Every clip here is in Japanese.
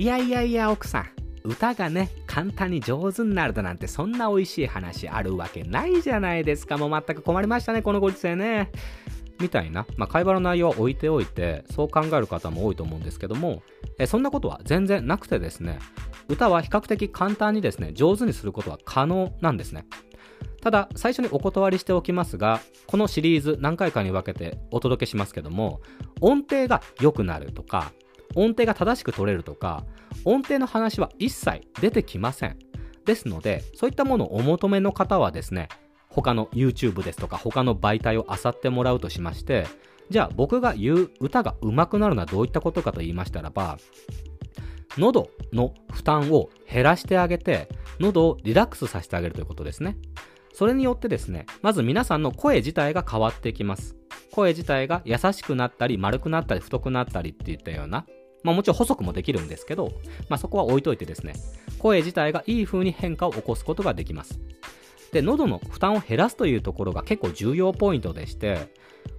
いやいやいや、奥さん、歌がね簡単に上手になるだなんて、そんな美味しい話あるわけないじゃないですか。もう全く困りましたね、このご時世ね、みたいな、会話の内容は置いておいて、そう考える方も多いと思うんですけども、そんなことは全然なくてですね、歌は比較的簡単にですね上手にすることは可能なんですね。ただ最初にお断りしておきますが、このシリーズ何回かに分けてお届けしますけども、音程が良くなるとか、音程が正しく取れるとか、音程の話は一切出てきません。ですので、そういったものをお求めの方はですね、他の YouTube ですとか他の媒体を漁ってもらうとしまして、じゃあ僕が言う歌が上手くなるのはどういったことかと言いましたらば、喉の負担を減らしてあげて、喉をリラックスさせてあげるということですね。それによってですね、まず皆さんの声自体が変わっていきます。声自体が優しくなったり丸くなったり太くなったりっていったような、もちろん細くもできるんですけど、そこは置いといてですね、声自体がいい風に変化を起こすことができます。で、喉の負担を減らすというところが結構重要ポイントでして、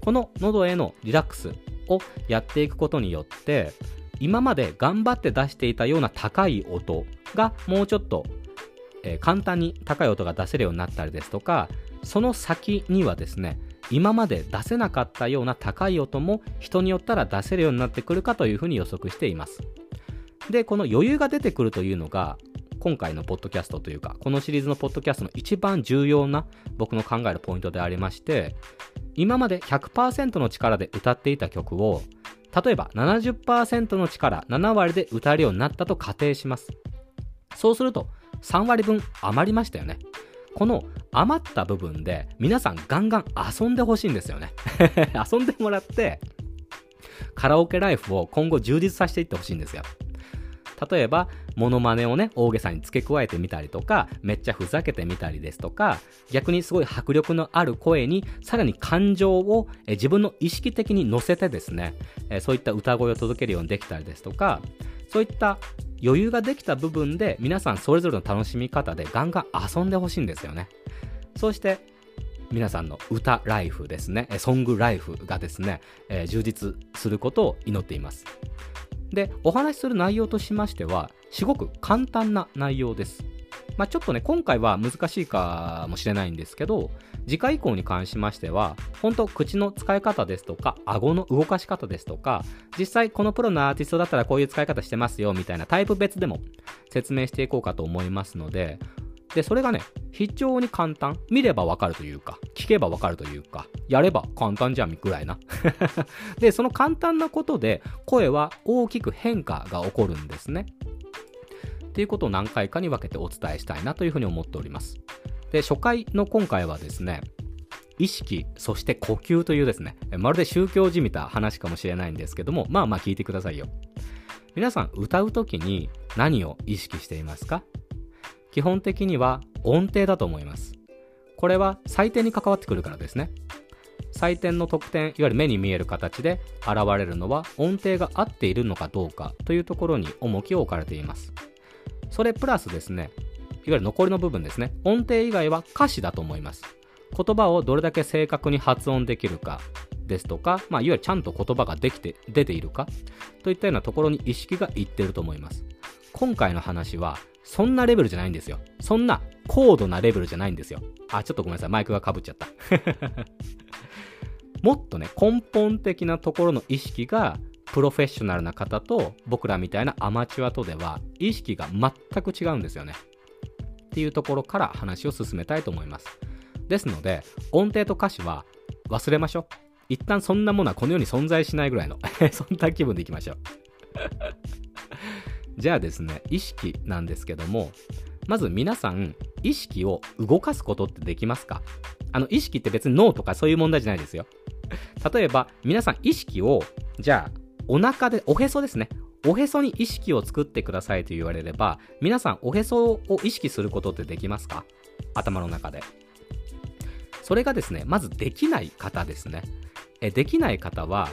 この喉へのリラックスをやっていくことによって、今まで頑張って出していたような高い音がもうちょっと、簡単に高い音が出せるようになったりですとか、その先にはですね、今まで出せなかったような高い音も人によったら出せるようになってくるかというふうに予測しています。で、この余裕が出てくるというのが今回のポッドキャストというか、このシリーズのポッドキャストの一番重要な僕の考えるポイントでありまして、今まで 100% の力で歌っていた曲を、例えば 70% の力、7割で歌えるようになったと仮定します。そうすると3割分余りましたよね。この余った部分で皆さんガンガン遊んでほしいんですよね遊んでもらってカラオケライフを今後充実させていってほしいんですよ。例えばモノマネをね、大げさに付け加えてみたりとか、めっちゃふざけてみたりですとか、逆にすごい迫力のある声にさらに感情を自分の意識的に乗せてですね、そういった歌声を届けるようにできたりですとか、そういった余裕ができた部分で皆さんそれぞれの楽しみ方でガンガン遊んでほしいんですよね。そうして皆さんの歌ライフですね、ソングライフがですね、充実することを祈っています。で、お話しする内容としましては、すごく簡単な内容です。ちょっとね、今回は難しいかもしれないんですけど、次回以降に関しましては、本当口の使い方ですとか、顎の動かし方ですとか、実際このプロのアーティストだったらこういう使い方してますよみたいな、タイプ別でも説明していこうかと思いますので、で、それがね、非常に簡単、見ればわかるというか、聞けばわかるというか、やれば簡単じゃんぐらいなで、その簡単なことで声は大きく変化が起こるんですねっていうことを何回かに分けてお伝えしたいなというふうに思っております。で、初回の今回はですね、意識そして呼吸というですね、まるで宗教じみた話かもしれないんですけども、聞いてくださいよ。皆さん歌うときに何を意識していますか？基本的には音程だと思います。これは採点に関わってくるからですね。採点の得点、いわゆる目に見える形で現れるのは、音程が合っているのかどうかというところに重きを置かれています。それプラスですね、いわゆる残りの部分ですね、音程以外は歌詞だと思います。言葉をどれだけ正確に発音できるかですとか、いわゆるちゃんと言葉ができて出ているかといったようなところに意識がいっていると思います。今回の話はそんなレベルじゃないんですよ。そんな高度なレベルじゃないんですよ。ちょっとごめんなさい、マイクがかぶっちゃったもっとね、根本的なところの意識が、プロフェッショナルな方と僕らみたいなアマチュアとでは意識が全く違うんですよねっていうところから話を進めたいと思います。ですので、音程と歌詞は忘れましょう。一旦そんなものはこの世に存在しないぐらいのそんな気分でいきましょうじゃあですね、意識なんですけども、まず皆さん意識を動かすことってできますか？意識って別に脳とかそういう問題じゃないですよ。例えば皆さん意識を、じゃあお腹で、おへそですね、おへそに意識を作ってくださいと言われれば、皆さんおへそを意識することってできますか？頭の中で。それがですね、まずできない方ですね。できない方は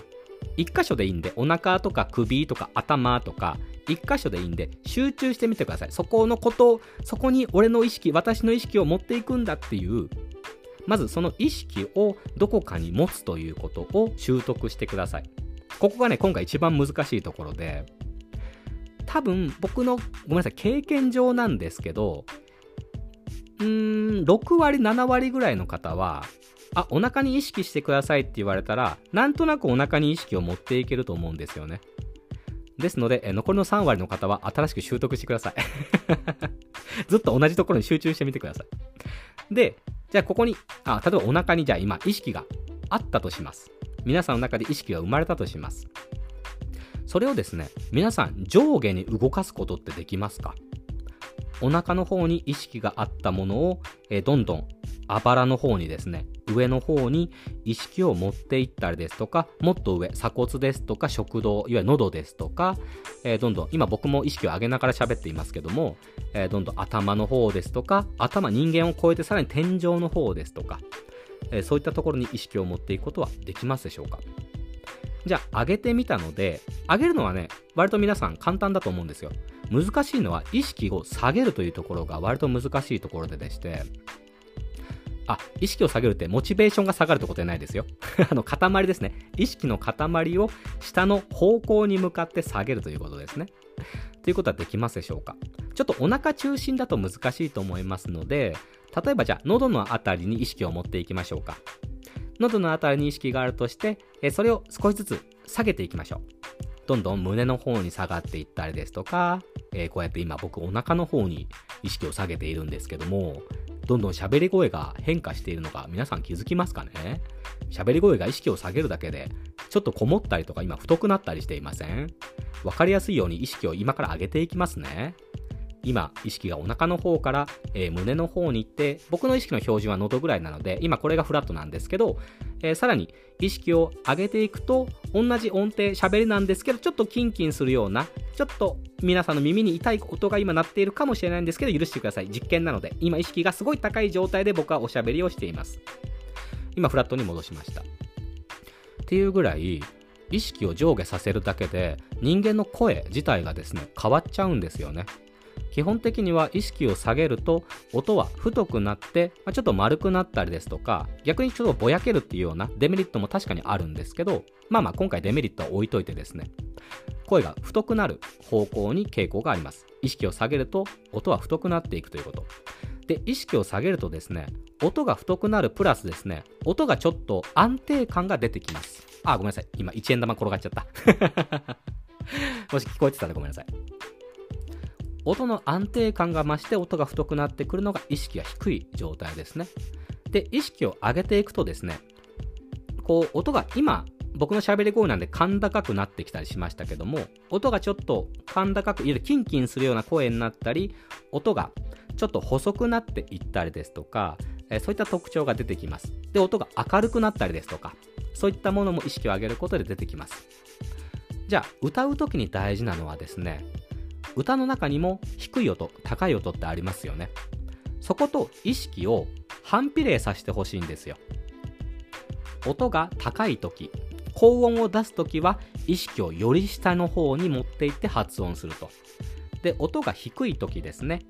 一箇所でいいんで、お腹とか首とか頭とか一箇所でいいんで集中してみてください。そこのことを、そこに俺の意識、私の意識を持っていくんだっていう、まずその意識をどこかに持つということを習得してください。ここがね、今回一番難しいところで、多分僕のごめんなさい経験上なんですけど、6割7割ぐらいの方はお腹に意識してくださいって言われたらなんとなくお腹に意識を持っていけると思うんですよね。ですので残りの3割の方は新しく習得してくださいずっと同じところに集中してみてください。で、じゃあここに例えばお腹にじゃあ今意識があったとします。皆さんの中で意識が生まれたとします。それをですね、皆さん上下に動かすことってできますか？お腹の方に意識があったものをどんどんあばらの方にですね、上の方に意識を持っていったりですとか、もっと上、鎖骨ですとか食道、いわゆる喉ですとか、どんどん今僕も意識を上げながら喋っていますけども、どんどん頭の方ですとか、人間を超えてさらに天井の方ですとか、そういったところに意識を持っていくことはできますでしょうか？じゃあ上げてみたので、上げるのはね割と皆さん簡単だと思うんですよ。難しいのは意識を下げるというところが割と難しいところでして、意識を下げるってモチベーションが下がるってことじゃないですよ塊ですね。意識の塊を下の方向に向かって下げるということですね。ということはできますでしょうか？ちょっとお腹中心だと難しいと思いますので、例えばじゃあ喉のあたりに意識を持っていきましょうか。喉のあたりに意識があるとして、それを少しずつ下げていきましょう。どんどん胸の方に下がっていったりですとか、こうやって今僕お腹の方に意識を下げているんですけども、どんどん喋り声が変化しているのが皆さん気づきますかね？喋り声が意識を下げるだけでちょっとこもったりとか今太くなったりしていません？わかりやすいように意識を今から上げていきますね。今意識がお腹の方から、胸の方に行って、僕の意識の標準は喉ぐらいなので今これがフラットなんですけど、さらに意識を上げていくと同じ音程喋りなんですけど、ちょっとキンキンするような、ちょっと皆さんの耳に痛い音が今鳴っているかもしれないんですけど許してください。実験なので今意識がすごい高い状態で僕はおしゃべりをしています。今フラットに戻しましたっていうぐらい意識を上下させるだけで人間の声自体がですね変わっちゃうんですよね。基本的には意識を下げると音は太くなって、ちょっと丸くなったりですとか、逆にちょっとぼやけるっていうようなデメリットも確かにあるんですけど、今回デメリットは置いといてですね、声が太くなる方向に傾向があります。意識を下げると音は太くなっていくということで、意識を下げるとですね、音が太くなるプラスですね、音がちょっと安定感が出てきます。ごめんなさい、今1円玉転がっちゃったもし聞こえてたらごめんなさい。音の安定感が増して音が太くなってくるのが意識が低い状態ですね。で、意識を上げていくとですね、こう音が今僕の喋り声なんで甲高くなってきたりしましたけども、音がちょっと甲高く、いわゆるキンキンするような声になったり、音がちょっと細くなっていったりですとか、そういった特徴が出てきます。で、音が明るくなったりですとか、そういったものも意識を上げることで出てきます。じゃあ歌うときに大事なのはですね、歌の中にも低い音、高い音ってありますよね。そこと意識を反比例させてほしいんですよ。音が高いとき、高音を出すときは意識をより下の方に持っていって発音すると。で、音が低いときですね、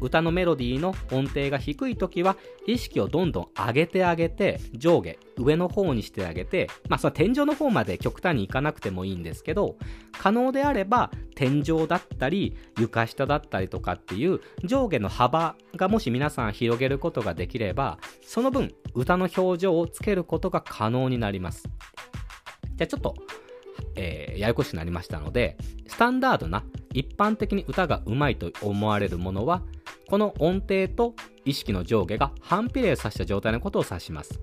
歌のメロディーの音程が低いときは意識をどんどん上げて上下、上の方にしてあげて、その天井の方まで極端にいかなくてもいいんですけど、可能であれば天井だったり床下だったりとかっていう上下の幅がもし皆さん広げることができれば、その分歌の表情をつけることが可能になります。じゃあちょっと、ややこしくなりましたので、スタンダードな一般的に歌が上手いと思われるものはこの音程と意識の上下が反比例させた状態のことを指します。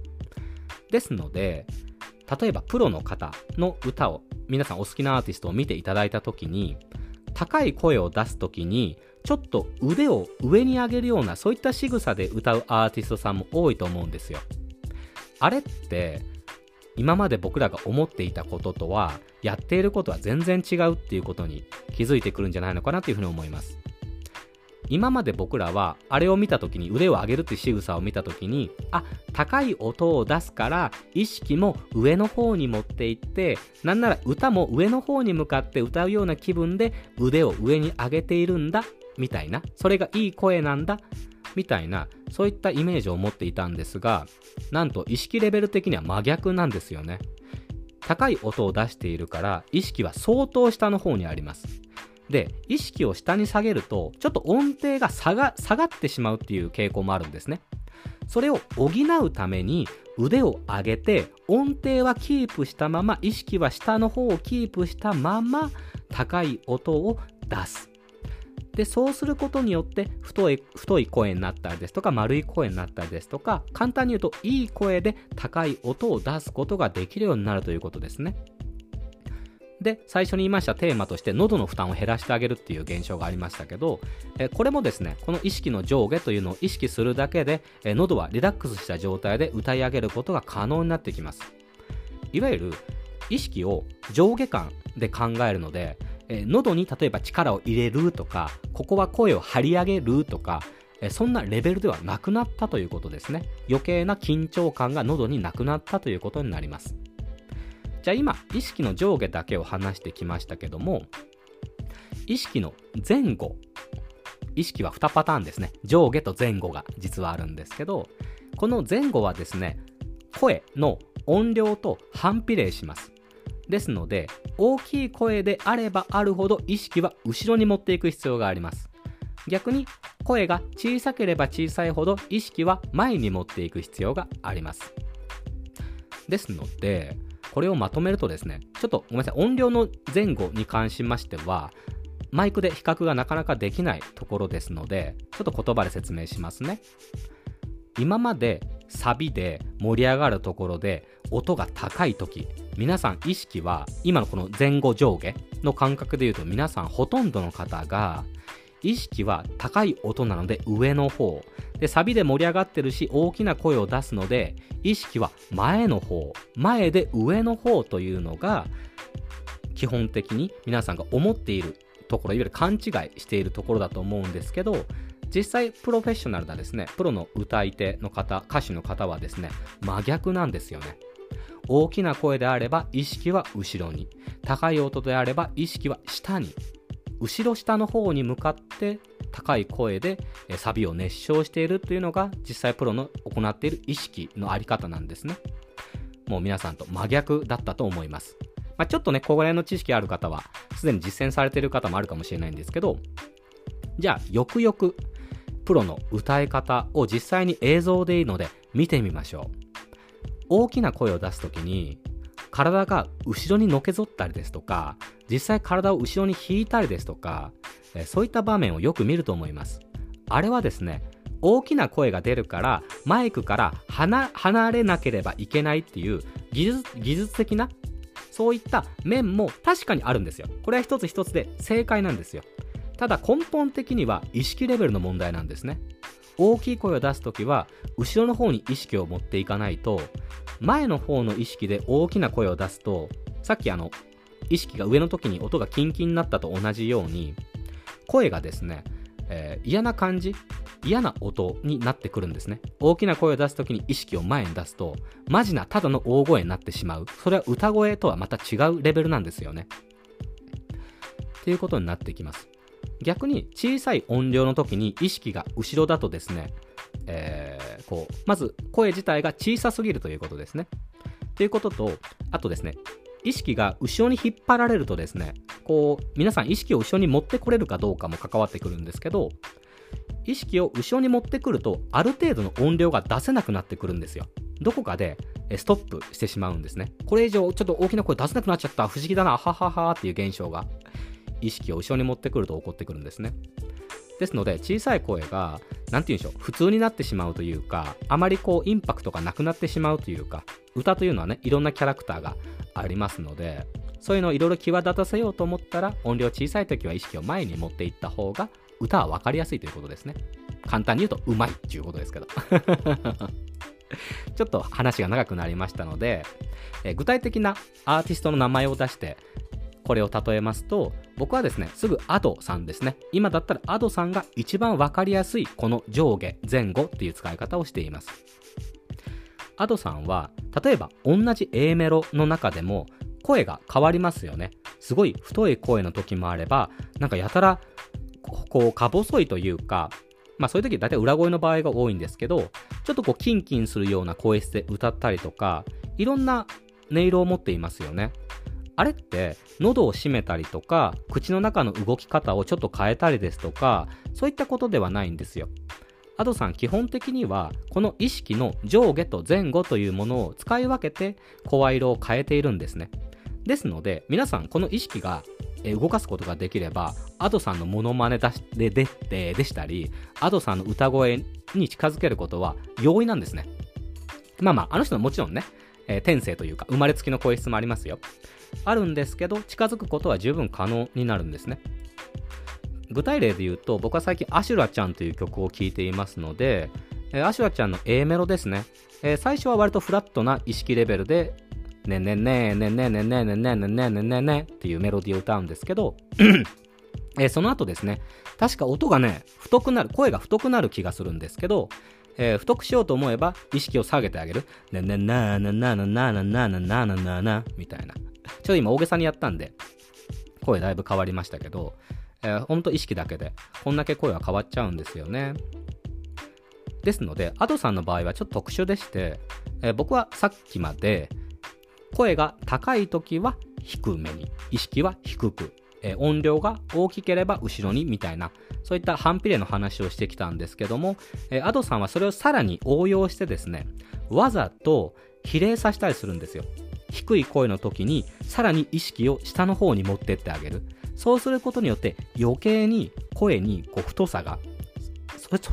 ですので、例えばプロの方の歌を皆さんお好きなアーティストを見ていただいたときに、高い声を出すときにちょっと腕を上に上げるような、そういった仕草で歌うアーティストさんも多いと思うんですよ。あれって今まで僕らが思っていたこととはやっていることは全然違うっていうことに気づいてくるんじゃないのかなというふうに思います。今まで僕らはあれを見たときに、腕を上げるっていう仕草を見たときに、高い音を出すから意識も上の方に持っていって、なんなら歌も上の方に向かって歌うような気分で腕を上に上げているんだみたいな、それがいい声なんだみたいな、そういったイメージを持っていたんですが、なんと意識レベル的には真逆なんですよね。高い音を出しているから意識は相当下の方にあります。で意識を下に下げるとちょっと音程が下がってしまうっていう傾向もあるんですね。それを補うために腕を上げて音程はキープしたまま、意識は下の方をキープしたまま高い音を出す。でそうすることによって太い声になったりですとか、丸い声になったりですとか、簡単に言うといい声で高い音を出すことができるようになるということですね。で最初に言いましたテーマとして喉の負担を減らしてあげるっていう現象がありましたけど、これもですね、この意識の上下というのを意識するだけで喉はリラックスした状態で歌い上げることが可能になってきます。いわゆる意識を上下間で考えるので、喉に例えば力を入れるとか、ここは声を張り上げるとか、そんなレベルではなくなったということですね。余計な緊張感が喉になくなったということになります。じゃあ今意識の上下だけを話してきましたけども、意識の前後、意識は2パターンですね。上下と前後が実はあるんですけど、この前後はですね、声の音量と反比例します。ですので大きい声であればあるほど意識は後ろに持っていく必要があります。逆に声が小さければ小さいほど意識は前に持っていく必要があります。ですのでこれをまとめるとですね、ちょっとごめんなさい、音量の前後に関しましてはマイクで比較がなかなかできないところですので、ちょっと言葉で説明しますね。今までサビで盛り上がるところで音が高いとき、皆さん意識は今のこの前後上下の感覚でいうと、皆さんほとんどの方が意識は高い音なので上の方で、サビで盛り上がってるし大きな声を出すので意識は前の方、前で上の方というのが基本的に皆さんが思っているところ、いわゆる勘違いしているところだと思うんですけど、実際プロフェッショナルなですね、プロの歌い手の方、歌手の方はですね、真逆なんですよね。大きな声であれば意識は後ろに、高い音であれば意識は下に、後ろ下の方に向かって高い声でサビを熱唱しているというのが実際プロの行っている意識のあり方なんですね。もう皆さんと真逆だったと思います。ちょっとね、ここら辺の知識ある方はすでに実践されている方もあるかもしれないんですけど、じゃあよくよくプロの歌い方を実際に映像でいいので見てみましょう。大きな声を出すときに体が後ろにのけぞったりですとか、実際体を後ろに引いたりですとか、そういった場面をよく見ると思います。あれはですね、大きな声が出るからマイクから離れなければいけないっていう技術的なそういった面も確かにあるんですよ。これは一つ一つで正解なんですよ。ただ根本的には意識レベルの問題なんですね。大きい声を出すときは後ろの方に意識を持っていかないと、前の方の意識で大きな声を出すと、さっき意識が上の時に音がキンキンになったと同じように、声がですね、嫌な感じ、嫌な音になってくるんですね。大きな声を出す時に意識を前に出すとマジなただの大声になってしまう。それは歌声とはまた違うレベルなんですよねっていうことになってきます。逆に小さい音量の時に意識が後ろだとですね、まず声自体が小さすぎるということですね。ということと、あとですね、意識が後ろに引っ張られるとですね、皆さん意識を後ろに持ってこれるかどうかも関わってくるんですけど、意識を後ろに持ってくるとある程度の音量が出せなくなってくるんですよ。どこかでストップしてしまうんですね。これ以上ちょっと大きな声出せなくなっちゃった、不思議だな、はははっていう現象が意識を後ろに持ってくると起こってくるんですね。ですので小さい声がなんて言うんでしょう、普通になってしまうというか、あまりインパクトがなくなってしまうというか、歌というのはね、いろんなキャラクターがありますので、そういうのをいろいろ際立たせようと思ったら、音量小さい時は意識を前に持っていった方が歌は分かりやすいということですね。簡単に言うとうまいっていうことですけどちょっと話が長くなりましたので、具体的なアーティストの名前を出してこれを例えますと、僕はですね、すぐ Ado さんですね。今だったら Ado さんが一番分かりやすいこの上下前後っていう使い方をしています。Ado さんは例えば同じ A メロの中でも声が変わりますよね。すごい太い声の時もあれば、なんかやたらか細いというか、そういう時だいたい裏声の場合が多いんですけど、ちょっとキンキンするような声質で歌ったりとか、いろんな音色を持っていますよね。あれって喉を閉めたりとか口の中の動き方をちょっと変えたりですとか、そういったことではないんですよ。Adoさん基本的にはこの意識の上下と前後というものを使い分けて声色を変えているんですね。ですので皆さんこの意識が動かすことができれば、Adoさんのモノマネでしたり、Adoさんの歌声に近づけることは容易なんですね。あの人はもちろんね、天性というか生まれつきの声質もありますよ。あるんですけど、近づくことは十分可能になるんですね。具体例で言うと、僕は最近アシュラちゃんという曲を聴いていますので、アシュラちゃんの A メロですね。最初は割とフラットな意識レベルで、ねねねねねねねねねねねねねっていうメロディーを歌うんですけど、その後ですね、確か音がね、太くなる、声が太くなる気がするんですけど、太くしようと思えば意識を下げてあげる。ななななななななななななななみたいな。ちょっと今大げさにやったんで声だいぶ変わりましたけど、ほんと意識だけでこんだけ声は変わっちゃうんですよね。ですのでAdoさんの場合はちょっと特殊でして、僕はさっきまで声が高い時は低めに、意識は低く、音量が大きければ後ろにみたいな、そういった反比例の話をしてきたんですけども、Adoさんはそれをさらに応用してですね、わざと比例させたりするんですよ。低い声の時にさらに意識を下の方に持ってってあげる。そうすることによって余計に声にこう太さが、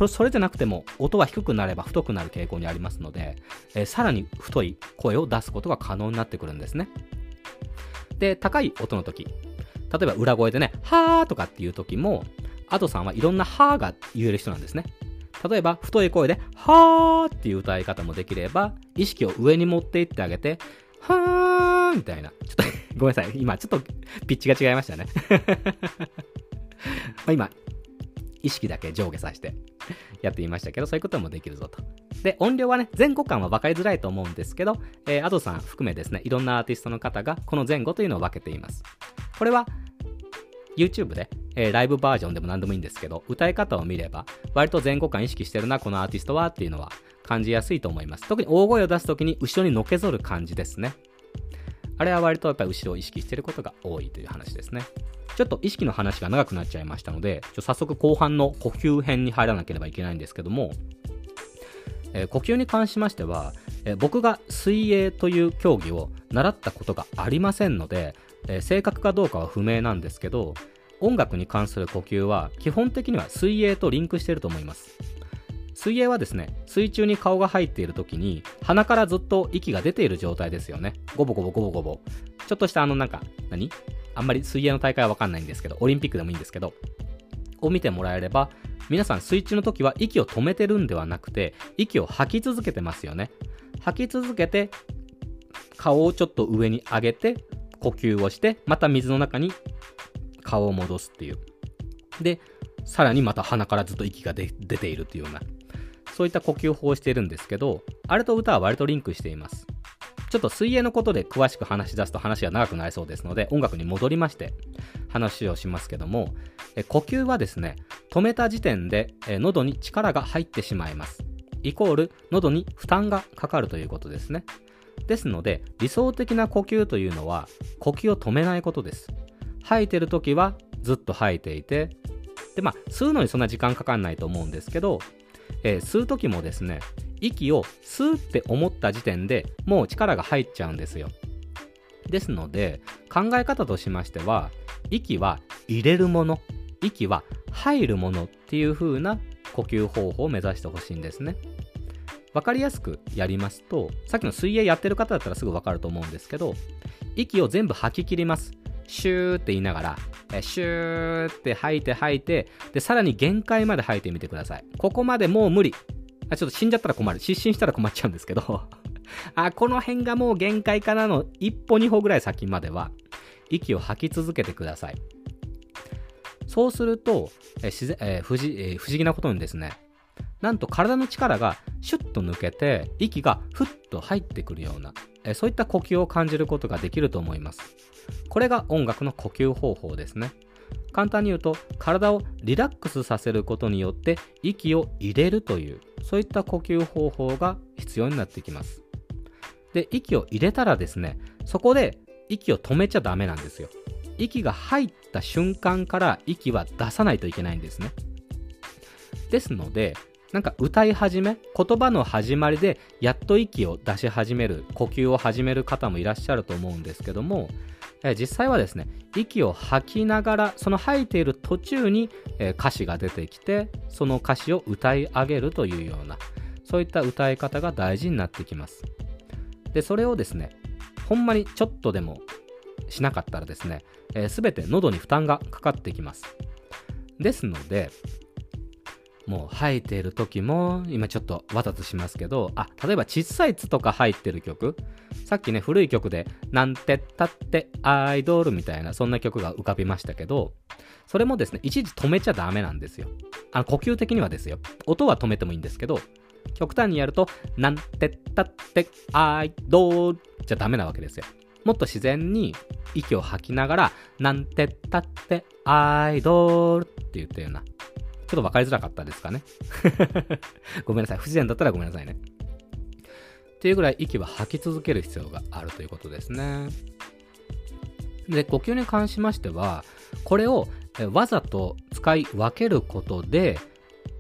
それじゃなくても音は低くなれば太くなる傾向にありますので、さらに太い声を出すことが可能になってくるんですね。で、高い音の時、例えば裏声でね、はーとかっていう時も、Adoさんはいろんなはーが言える人なんですね。例えば太い声ではーっていう歌い方もできれば、意識を上に持っていってあげて、はーみたいな。ちょっとごめんなさい、今ちょっとピッチが違いましたね。今意識だけ上下させてやってみましたけど、そういうこともできるぞと。で、音量はね、前後感は分かりづらいと思うんですけど、Adoさん含めですね、いろんなアーティストの方がこの前後というのを分けています。これは YouTube で、ライブバージョンでも何でもいいんですけど、歌い方を見れば割と前後感意識してるなこのアーティストはっていうのは感じやすいと思います。特に大声を出すときに後ろにのけぞる感じですね。あれは割とやっぱり後ろを意識してることが多いという話ですね。ちょっと意識の話が長くなっちゃいましたので、早速後半の呼吸編に入らなければいけないんですけども、呼吸に関しましては、僕が水泳という競技を習ったことがありませんので、正確かどうかは不明なんですけど、音楽に関する呼吸は基本的には水泳とリンクしていると思います。水泳はですね、水中に顔が入っている時に鼻からずっと息が出ている状態ですよね。ゴボゴボゴボゴボ、ちょっとしたあんまり水泳の大会は分かんないんですけど、オリンピックでもいいんですけどを見てもらえれば、皆さん水中の時は息を止めてるんではなくて、息を吐き続けてますよね。吐き続けて顔をちょっと上に上げて呼吸をして、また水の中に顔を戻すっていう。で、さらにまた鼻からずっと息が出ているというような、そういった呼吸法をしているんですけど、あれと歌は割とリンクしています。ちょっと水泳のことで詳しく話し出すと話が長くなりそうですので、音楽に戻りまして話をしますけども、呼吸はですね、止めた時点で喉に力が入ってしまいます。イコール喉に負担がかかるということですね。ですので理想的な呼吸というのは呼吸を止めないことです。吐いてるときはずっと吐いていて、で、吸うのにそんな時間かかんないと思うんですけど、吸うときもですね、息を吸うって思った時点でもう力が入っちゃうんですよ。ですので考え方としましては、息は入れるもの、息は入るものっていう風な呼吸方法を目指してほしいんですね。わかりやすくやりますと、さっきの水泳やってる方だったらすぐわかると思うんですけど、息を全部吐き切ります。シューって言いながら、シューって吐いて、で、さらに限界まで吐いてみてください。ここまでもう無理、ちょっと死んじゃったら困る。失神したら困っちゃうんですけどこの辺がもう限界かなの一歩二歩ぐらい先までは息を吐き続けてください。そうすると、不思議なことにですね、なんと体の力がシュッと抜けて息がふっと入ってくるような、そういった呼吸を感じることができると思います。これが音楽の呼吸方法ですね。簡単に言うと、体をリラックスさせることによって息を入れるという、そういった呼吸方法が必要になってきます。で、息を入れたらですね、そこで息を止めちゃダメなんですよ。息が入った瞬間から息は出さないといけないんですね。ですので、なんか歌い始め、言葉の始まりでやっと息を出し始める、呼吸を始める方もいらっしゃると思うんですけども、実際はですね、息を吐きながら、その吐いている途中に歌詞が出てきて、その歌詞を歌い上げるというような、そういった歌い方が大事になってきます。で、それをですね、ほんまにちょっとでもしなかったらですね、全て喉に負担がかかってきます。ですので、もう吐いている時も、今ちょっとわざとしますけど、例えば小さいつとか入ってる曲、さっきね、古い曲でなんてったってアイドルみたいな、そんな曲が浮かびましたけど、それもですね、いちいち止めちゃダメなんですよ。呼吸的にはですよ、音は止めてもいいんですけど、極端にやるとなんてったってアイドルじゃダメなわけですよ。もっと自然に息を吐きながら、なんてったってアイドルって言ったような、ちょっと分かりづらかったですかね。ごめんなさい。不自然だったらごめんなさいね。っていうぐらい息は吐き続ける必要があるということですね。で、呼吸に関しましては、これをわざと使い分けることで、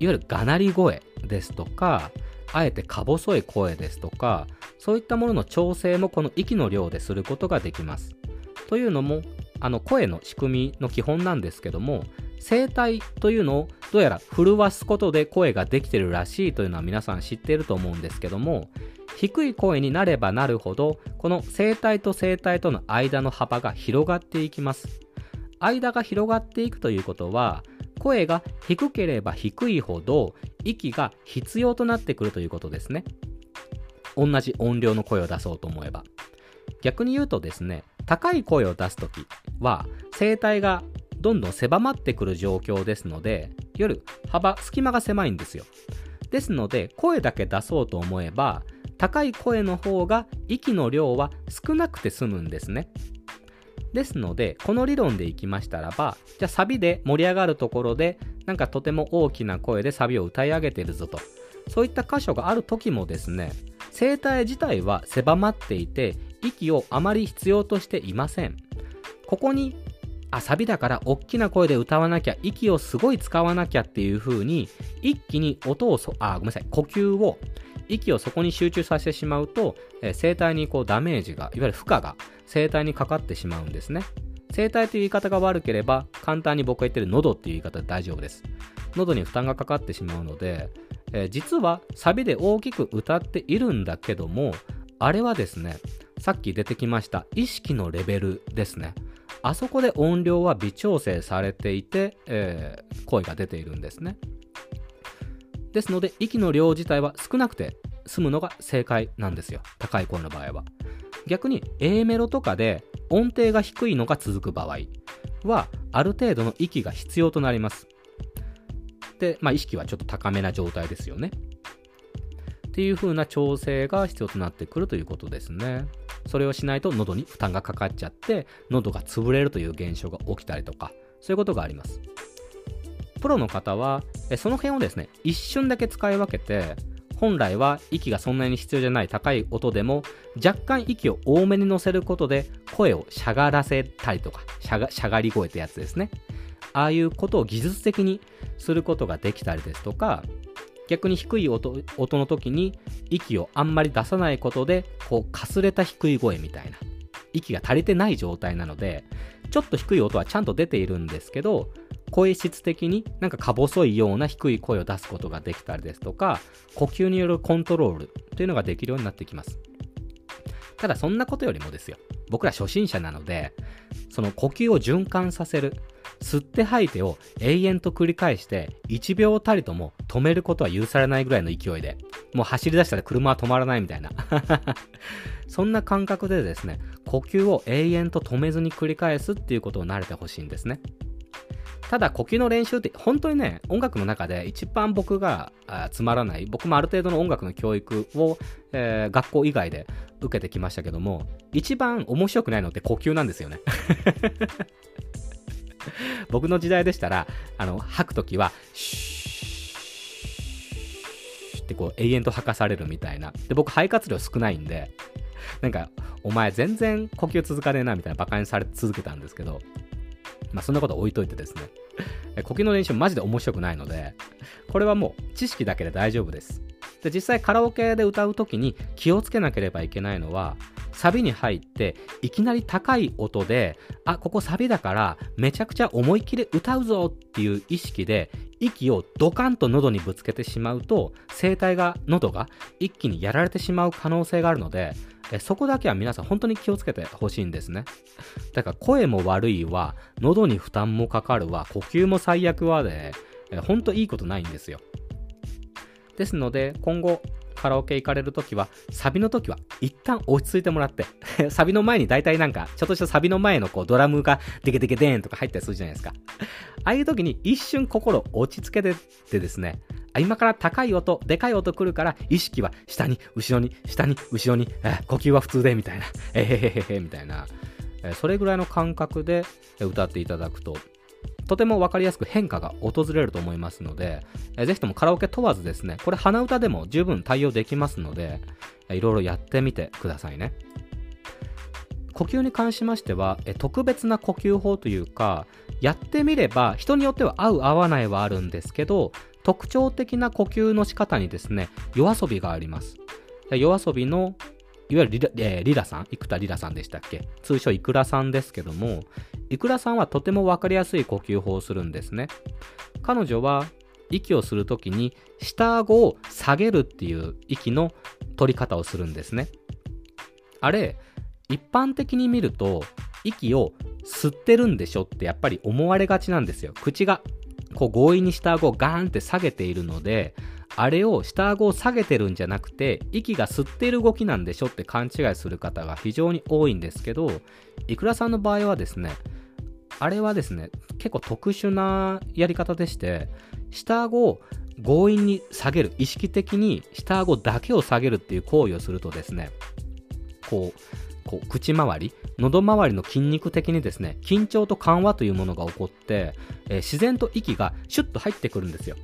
いわゆるがなり声ですとか、あえてか細い声ですとか、そういったものの調整もこの息の量ですることができます。というのも、声の仕組みの基本なんですけども、声帯というのをどうやら震わすことで声ができてるらしいというのは皆さん知っていると思うんですけども、低い声になればなるほど、この声帯と声帯との間の幅が広がっていきます。間が広がっていくということは、声が低ければ低いほど息が必要となってくるということですね。同じ音量の声を出そうと思えば、逆に言うとですね、高い声を出すときは声帯がどんどん狭まってくる状況ですので、いわゆる隙間が狭いんですよ。ですので、声だけ出そうと思えば、高い声の方が息の量は少なくて済むんですね。ですので、この理論でいきましたらば、じゃあサビで盛り上がるところで、なんかとても大きな声でサビを歌い上げてるぞと、そういった箇所がある時もですね、声帯自体は狭まっていて、息をあまり必要としていません。ここにサビだから大きな声で歌わなきゃ、息をすごい使わなきゃっていう風に、一気に呼吸を、息をそこに集中させてしまうと、声帯にダメージが、いわゆる負荷が声帯にかかってしまうんですね。声帯という言い方が悪ければ、簡単に僕が言ってる喉っていう言い方で大丈夫です。喉に負担がかかってしまうので、実はサビで大きく歌っているんだけども、あれはですね、さっき出てきました意識のレベルですね。あそこで音量は微調整されていて、声が出ているんですね。ですので、息の量自体は少なくて済むのが正解なんですよ、高い声の場合は。逆に A メロとかで音程が低いのが続く場合は、ある程度の息が必要となります。で、意識はちょっと高めな状態ですよね。っていう風な調整が必要となってくるということですね。それをしないと喉に負担がかかっちゃって、喉が潰れるという現象が起きたりとか、そういうことがあります。プロの方はその辺をですね、一瞬だけ使い分けて、本来は息がそんなに必要じゃない高い音でも、若干息を多めに乗せることで声をしゃがらせたりとか、しゃがり声ってやつですね。ああいうことを技術的にすることができたりですとか、逆に低い 音の時に息をあんまり出さないことで、かすれた低い声みたいな、息が足りてない状態なので、ちょっと低い音はちゃんと出ているんですけど、声質的になんかか細いような低い声を出すことができたりですとか、呼吸によるコントロールというのができるようになってきます。ただ、そんなことよりもですよ、僕ら初心者なので、その呼吸を循環させる、吸って吐いてを永遠と繰り返して、1秒たりとも止めることは許されないぐらいの勢いで、もう走り出したら車は止まらないみたいなそんな感覚でですね、呼吸を永遠と止めずに繰り返すっていうことを慣れてほしいんですね。ただ、呼吸の練習って本当にね、音楽の中で一番僕がつまらない、僕もある程度の音楽の教育を、学校以外で受けてきましたけども、一番面白くないのって呼吸なんですよね僕の時代でしたら、吐くときはシューって永遠と吐かされるみたいな。で、僕肺活量少ないんで、なんかお前全然呼吸続かねえなみたいなバカにされ続けたんですけど、まあそんなこと置いといてですね、呼吸の練習マジで面白くないので、これはもう知識だけで大丈夫です。で、実際カラオケで歌うときに気をつけなければいけないのは、サビに入っていきなり高い音で、あ、ここサビだからめちゃくちゃ思いっきり歌うぞっていう意識で息をドカンと喉にぶつけてしまうと、喉が一気にやられてしまう可能性があるので、そこだけは皆さん本当に気をつけてほしいんですね。だから声も悪いわ、喉に負担もかかるわ、呼吸も最悪わで、本当いいことないんですよ。ですので今後カラオケ行かれるときは、サビのときは一旦落ち着いてもらってサビの前に大体なんかちょっとしたサビの前のこうドラムがデケデケデーンとか入ったりするじゃないですか。ああいうときに一瞬心落ち着けてってですね、今から高い音でかい音来るから意識は下に後ろに下に後ろに、呼吸は普通でみたいな、みたいな、それぐらいの感覚で歌っていただくと、とても分かりやすく変化が訪れると思いますので、ぜひともカラオケ問わずですね、これ鼻歌でも十分対応できますので、いろいろやってみてくださいね。呼吸に関しましては、特別な呼吸法というか、やってみれば人によっては合う合わないはあるんですけど、特徴的な呼吸の仕方にですね、YOASOBIがあります。YOASOBIのいわゆる生田リラさんでしたっけ、通称イクラさんですけども、イクラさんはとても分かりやすい呼吸法をするんですね。彼女は息をするときに下顎を下げるっていう息の取り方をするんですね。あれ一般的に見ると息を吸ってるんでしょってやっぱり思われがちなんですよ。口がこう強引に下顎をガーンって下げているので、あれを下顎を下げてるんじゃなくて息が吸っている動きなんでしょって勘違いする方が非常に多いんですけど、いくらさんの場合はですね、あれはですね結構特殊なやり方でして、下顎を強引に下げる、意識的に下顎だけを下げるっていう行為をするとですね、こう口周り喉周りの筋肉的にですね、緊張と緩和というものが起こって、自然と息がシュッと入ってくるんですよ。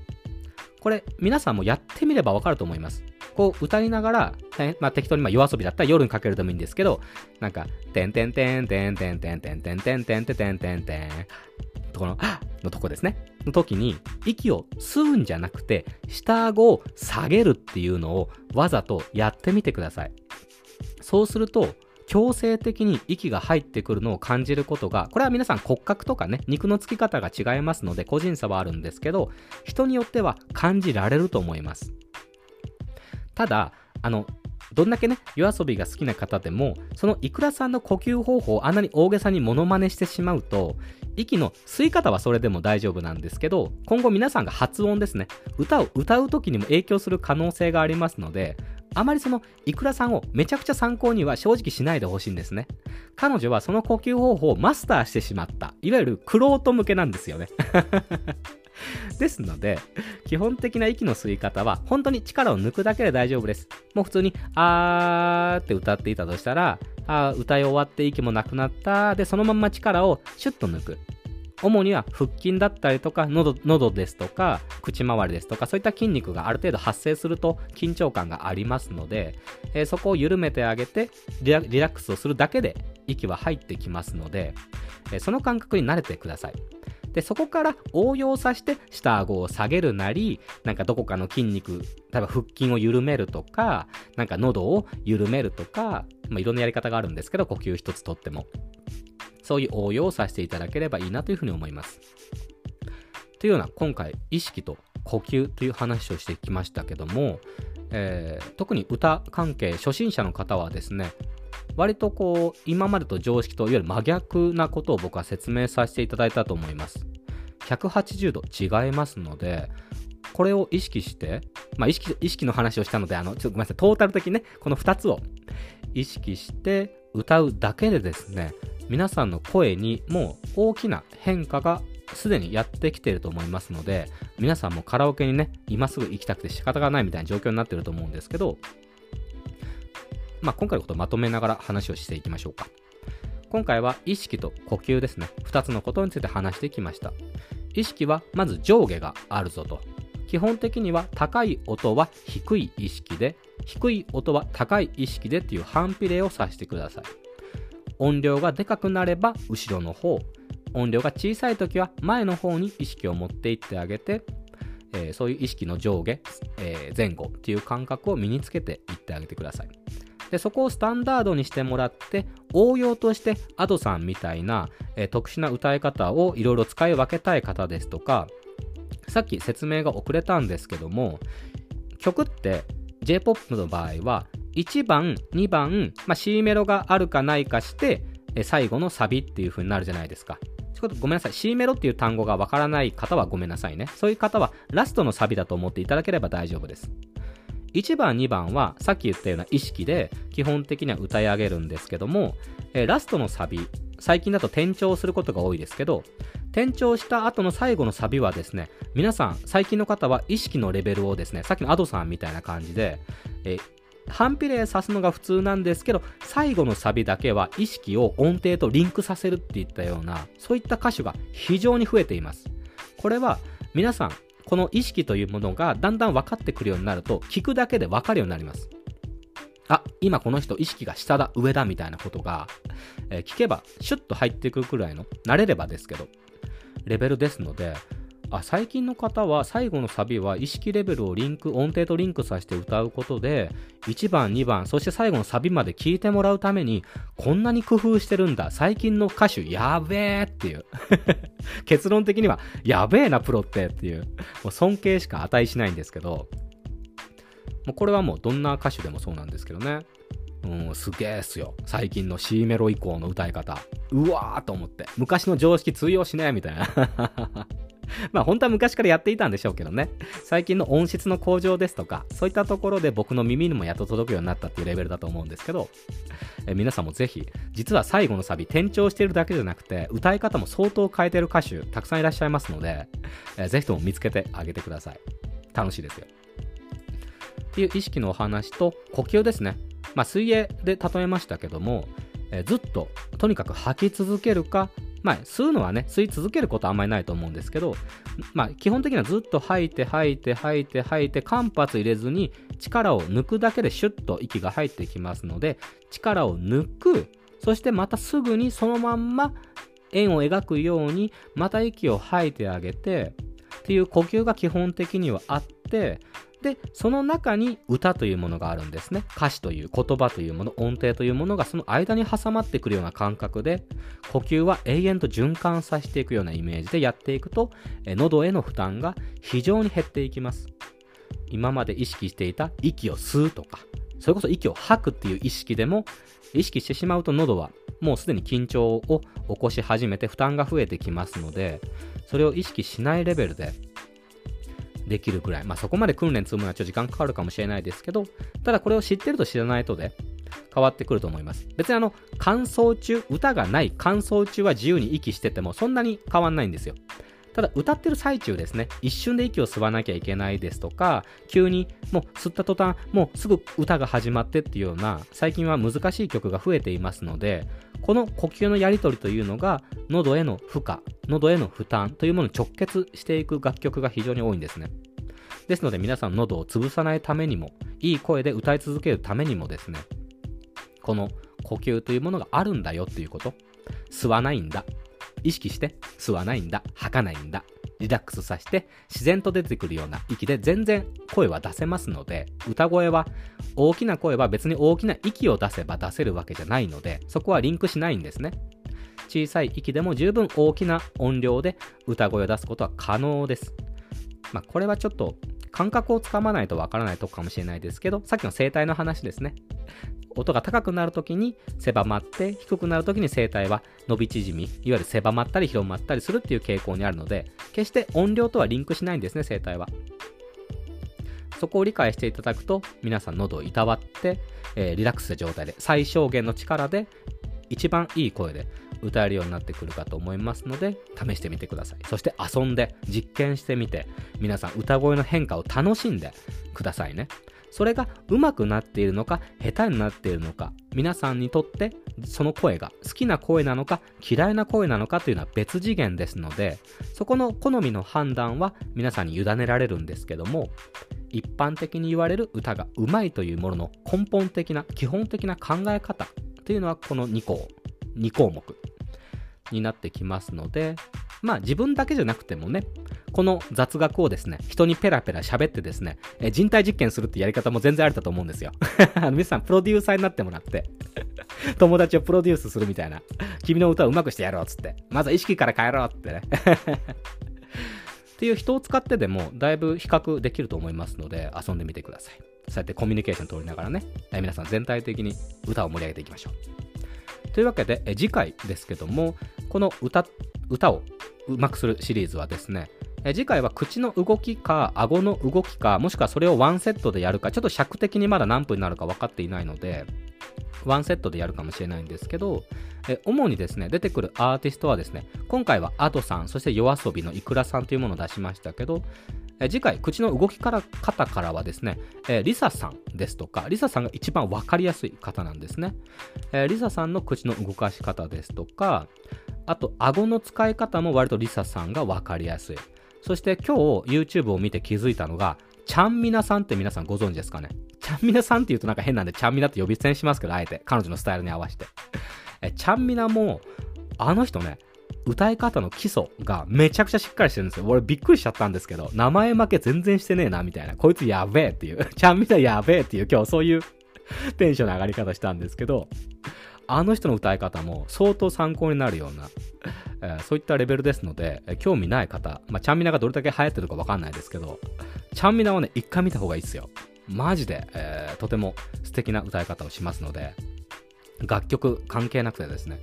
これ皆さんもやってみればわかると思います。こう歌いながら、適当にYOASOBIだったら夜にかけるでもいいんですけど、なんかてんてんてんてんてんてんてんてんてんてんてんてんてんてんのとこですねの時に、息を吸うんじゃなくて下顎を下げるっていうのをわざとやってみてください。そうすると強制的に息が入ってくるのを感じることが、これは皆さん骨格とかね、肉のつき方が違いますので個人差はあるんですけど、人によっては感じられると思います。ただどんだけねYOASOBIが好きな方でも、そのいくらさんの呼吸方法をあんなに大げさにモノマネしてしまうと、息の吸い方はそれでも大丈夫なんですけど、今後皆さんが発音ですね、歌を歌う時にも影響する可能性がありますので、あまりそのいくらさんをめちゃくちゃ参考には正直しないでほしいんですね。彼女はその呼吸方法をマスターしてしまった、いわゆるクロート向けなんですよねですので基本的な息の吸い方は本当に力を抜くだけで大丈夫です。もう普通にあーって歌っていたとしたら、歌い終わって息もなくなったで、そのまま力をシュッと抜く。主には腹筋だったりとか 喉ですとか口周りですとか、そういった筋肉がある程度発生すると緊張感がありますので、そこを緩めてあげてリラックスをするだけで息は入ってきますので、その感覚に慣れてください。でそこから応用させて下顎を下げるなり、なんかどこかの筋肉、例えば腹筋を緩めるとか、なんか喉を緩めるとか、いろんなやり方があるんですけど、呼吸一つとってもそういう応用をさせていただければいいなというふうに思います。というような今回意識と呼吸という話をしてきましたけども、特に歌関係初心者の方はですね、割とこう今までと常識といわゆる真逆なことを僕は説明させていただいたと思います。180度違いますので、これを意識して、意識の話をしたので、ちょっとごめんなさい、トータル的にね、この2つを意識して歌うだけでですね、皆さんの声にもう大きな変化がすでにやってきていると思いますので、皆さんもカラオケにね今すぐ行きたくて仕方がないみたいな状況になっていると思うんですけど、今回のことをまとめながら話をしていきましょうか。今回は意識と呼吸ですね、2つのことについて話してきました。意識はまず上下があるぞと、基本的には高い音は低い意識で、低い音は高い意識でっていう反比例をさせてください。音量がでかくなれば後ろの方、音量が小さい時は前の方に意識を持っていってあげて、そういう意識の上下、前後っていう感覚を身につけていってあげてください。でそこをスタンダードにしてもらって、応用として Ado さんみたいな、特殊な歌い方をいろいろ使い分けたい方ですとか、さっき説明が遅れたんですけども、曲って J-POP の場合は1番2番、C メロがあるかないかして最後のサビっていう風になるじゃないですか。ごめんなさい、 C メロっていう単語がわからない方はごめんなさいね。そういう方はラストのサビだと思っていただければ大丈夫です。1番2番はさっき言ったような意識で基本的には歌い上げるんですけども、ラストのサビ、最近だと転調することが多いですけど、転調した後の最後のサビはですね、皆さん最近の方は意識のレベルをですね、さっきのAdoさんみたいな感じで、反比例さすのが普通なんですけど、最後のサビだけは意識を音程とリンクさせるっていったような、そういった歌手が非常に増えています。これは皆さんこの意識というものがだんだん分かってくるようになると、聞くだけで分かるようになります。あ、今この人意識が下だ上だみたいなことが、聞けばシュッと入ってくるくらいの、慣れればですけど、レベルですので、最近の方は最後のサビは意識レベルをリンク、音程とリンクさせて歌うことで、1番2番そして最後のサビまで聞いてもらうためにこんなに工夫してるんだ、最近の歌手やべえっていう結論的にはやべえなプロってっていう、もう尊敬しか値しないんですけど、もうこれはもうどんな歌手でもそうなんですけどね。すげえっすよ、最近の C メロ以降の歌い方、うわーと思って、昔の常識通用しねえみたいな本当は昔からやっていたんでしょうけどね、最近の音質の向上ですとか、そういったところで僕の耳にもやっと届くようになったっていうレベルだと思うんですけど、皆さんもぜひ、実は最後のサビ転調しているだけじゃなくて歌い方も相当変えてる歌手たくさんいらっしゃいますので、ぜひとも見つけてあげてください。楽しいですよっていう意識のお話と、呼吸ですね。水泳で例えましたけども、ずっととにかく吐き続けるか、吸うのはね、吸い続けることはあんまりないと思うんですけど、基本的にはずっと吐いて吐いて吐いて吐いて、間髪入れずに力を抜くだけでシュッと息が入ってきますので、力を抜く、そしてまたすぐにそのまんま円を描くようにまた息を吐いてあげてっていう呼吸が基本的にはあって、でその中に歌というものがあるんですね。歌詞という言葉というもの、音程というものがその間に挟まってくるような感覚で、呼吸は永遠と循環させていくようなイメージでやっていくと、喉への負担が非常に減っていきます。今まで意識していた息を吸うとか、それこそ息を吐くっていう意識でも意識してしまうと、喉はもうすでに緊張を起こし始めて負担が増えてきますので、それを意識しないレベルでできるくらい、そこまで訓練積むのはちょっと時間かかるかもしれないですけど、ただこれを知ってると知らないとで変わってくると思います。別に間奏中、歌がない間奏中は自由に息しててもそんなに変わんないんですよ。ただ歌ってる最中ですね、一瞬で息を吸わなきゃいけないですとか、急にもう吸った途端もうすぐ歌が始まってっていうような、最近は難しい曲が増えていますので、この呼吸のやり取りというのが喉への負荷、喉への負担というものに直結していく楽曲が非常に多いんですね。ですので皆さん、喉を潰さないためにも、いい声で歌い続けるためにもですね、この呼吸というものがあるんだよっていうこと、吸わないんだ、意識して吸わないんだ、吐かないんだ、リラックスさせて自然と出てくるような息で全然声は出せますので、歌声は、大きな声は別に大きな息を出せば出せるわけじゃないので、そこはリンクしないんですね。小さい息でも十分大きな音量で歌声を出すことは可能です。これはちょっと感覚をつかまないとわからないとこかもしれないですけど、さっきの声帯の話ですね。音が高くなるときに狭まって、低くなるときに声帯は伸び縮み、いわゆる狭まったり広まったりするっていう傾向にあるので、決して音量とはリンクしないんですね、声帯は。そこを理解していただくと、皆さん喉をいたわって、リラックスした状態で最小限の力で一番いい声で歌えるようになってくるかと思いますので、試してみてください。そして遊んで実験してみて、皆さん歌声の変化を楽しんでくださいね。それが上手くなっているのか下手になっているのか、皆さんにとってその声が好きな声なのか嫌いな声なのかというのは別次元ですので、そこの好みの判断は皆さんに委ねられるんですけども、一般的に言われる歌が上手いというものの根本的な基本的な考え方というのはこの2項目になってきますので、まあ自分だけじゃなくてもね、この雑学をですね、人にペラペラ喋ってですね、人体実験するってやり方も全然ありだと思うんですよ。皆さんプロデューサーになってもらって友達をプロデュースするみたいな、君の歌をうまくしてやろうっつって、まずは意識から変えろってねっていう人を使ってでもだいぶ比較できると思いますので、遊んでみてください。そうやってコミュニケーション取りながらね、皆さん全体的に歌を盛り上げていきましょう。というわけで次回ですけども、この歌をうまくするシリーズはですね、次回は口の動きか顎の動きか、もしくはそれをワンセットでやるか、ちょっと尺的にまだ何分になるか分かっていないのでワンセットでやるかもしれないんですけど、主にですね出てくるアーティストはですね、今回はAdoさん、そしてYOASOBIのｉｋｕｒａさんというものを出しましたけど、次回口の動き方からはですね、LiSAさんですとか、LiSAさんが一番分かりやすい方なんですね。LiSAさんの口の動かし方ですとか、あと顎の使い方も割とLiSAさんが分かりやすい。そして今日 YouTube を見て気づいたのが、ちゃんみなさんって皆さんご存知ですかね。ちゃんみなさんって言うとなんか変なんで、ちゃんみなって呼び捨てにしますけど、あえて彼女のスタイルに合わせてちゃんみなもあの人ね、歌い方の基礎がめちゃくちゃしっかりしてるんですよ。俺びっくりしちゃったんですけど、名前負け全然してねえなみたいな、こいつやべえっていう、ちゃんみなやべえっていう、今日そういうテンションの上がり方したんですけど、あの人の歌い方も相当参考になるようなそういったレベルですので、興味ない方、ちゃんみながどれだけ流行ってるか分かんないですけど、ちゃんみなはね一回見た方がいいですよ。マジで、とても素敵な歌い方をしますので、楽曲関係なくてですね、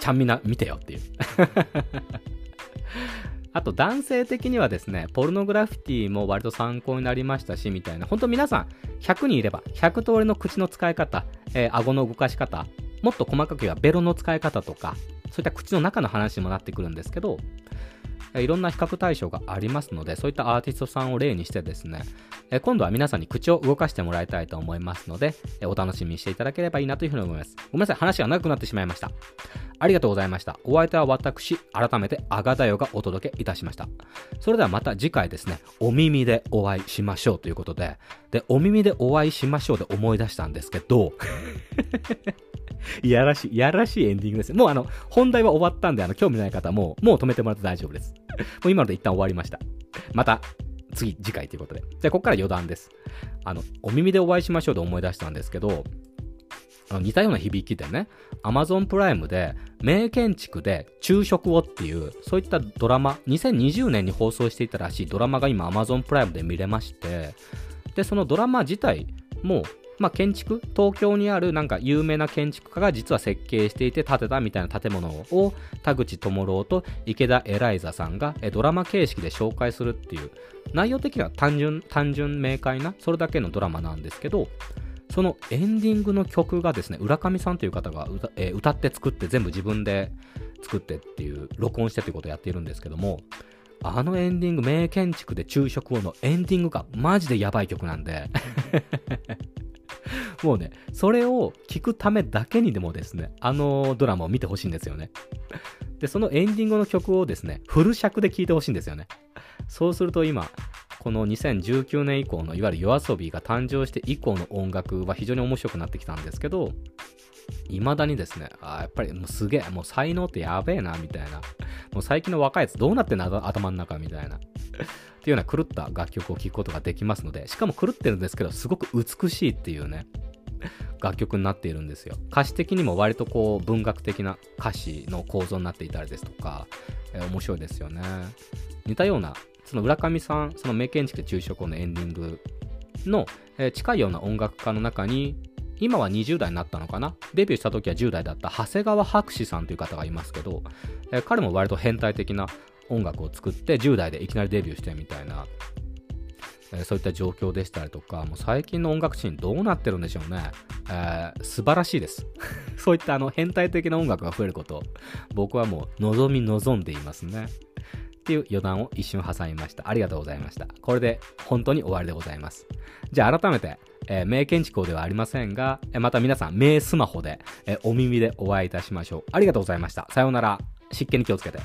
ちゃんみな見てよっていうあと男性的にはですね、ポルノグラフィティも割と参考になりましたしみたいな、本当皆さん100人いれば100通りの口の使い方、顎の動かし方、もっと細かく言えばベロの使い方とか、そういった口の中の話にもなってくるんですけど、いろんな比較対象がありますので、そういったアーティストさんを例にしてですね、今度は皆さんに口を動かしてもらいたいと思いますので、お楽しみにしていただければいいなというふうに思います。ごめんなさい、話が長くなってしまいました。ありがとうございました。お相手は私、改めてあがだよがお届けいたしました。それではまた次回ですね、お耳でお会いしましょうということで、お耳でお会いしましょうで思い出したんですけどいやらしいエンディングです。もう本題は終わったんで、興味ない方はもう止めてもらって大丈夫です。もう今ので一旦終わりました。また次回ということで。じゃあここから余談です。お耳でお会いしましょうで思い出したんですけど、似たような響きでね、Amazon プライムで名建築で昼食をっていう、そういったドラマ、2020年に放送していたらしいドラマが今 Amazon プライムで見れまして、で、そのドラマ自体も建築、東京にあるなんか有名な建築家が実は設計していて建てたみたいな建物を田口智朗と池田エライザさんがドラマ形式で紹介するっていう、内容的には単純明快なそれだけのドラマなんですけど、そのエンディングの曲がですね、浦上さんという方が歌って作って全部自分で作ってっていう、録音してっていうことをやっているんですけども、あのエンディング、名建築で昼食をのエンディングがマジでやばい曲なんでもうね、それを聞くためだけにでもですね、あのドラマを見てほしいんですよね。で、そのエンディングの曲をですね、フル尺で聴いてほしいんですよね。そうすると今、この2019年以降のいわゆるYOASOBIが誕生して以降の音楽は非常に面白くなってきたんですけど、未だにですね、やっぱりもうすげえ、もう才能ってやべえな、みたいな。もう最近の若いやつどうなってんの、頭の中みたいな。っていうような狂った楽曲を聴くことができますので、しかも狂ってるんですけど、すごく美しいっていうね、楽曲になっているんですよ。歌詞的にも割とこう文学的な歌詞の構造になっていたりですとか、面白いですよね。似たような、その浦上さん、その名建築で昼食のエンディングの、近いような音楽家の中に、今は20代になったのかな、デビューした時は10代だった長谷川博士さんという方がいますけど、彼も割と変態的な音楽を作って10代でいきなりデビューしてみたいな、そういった状況でしたりとか、もう最近の音楽シーンどうなってるんでしょうね。素晴らしいですそういった変態的な音楽が増えることを僕はもう望んでいますねっていう余談を一瞬挟みました。ありがとうございました。これで本当に終わりでございます。じゃあ改めて名建築ではありませんが、また皆さん名スマホでお耳でお会いいたしましょう。ありがとうございました。さようなら。湿気に気をつけて。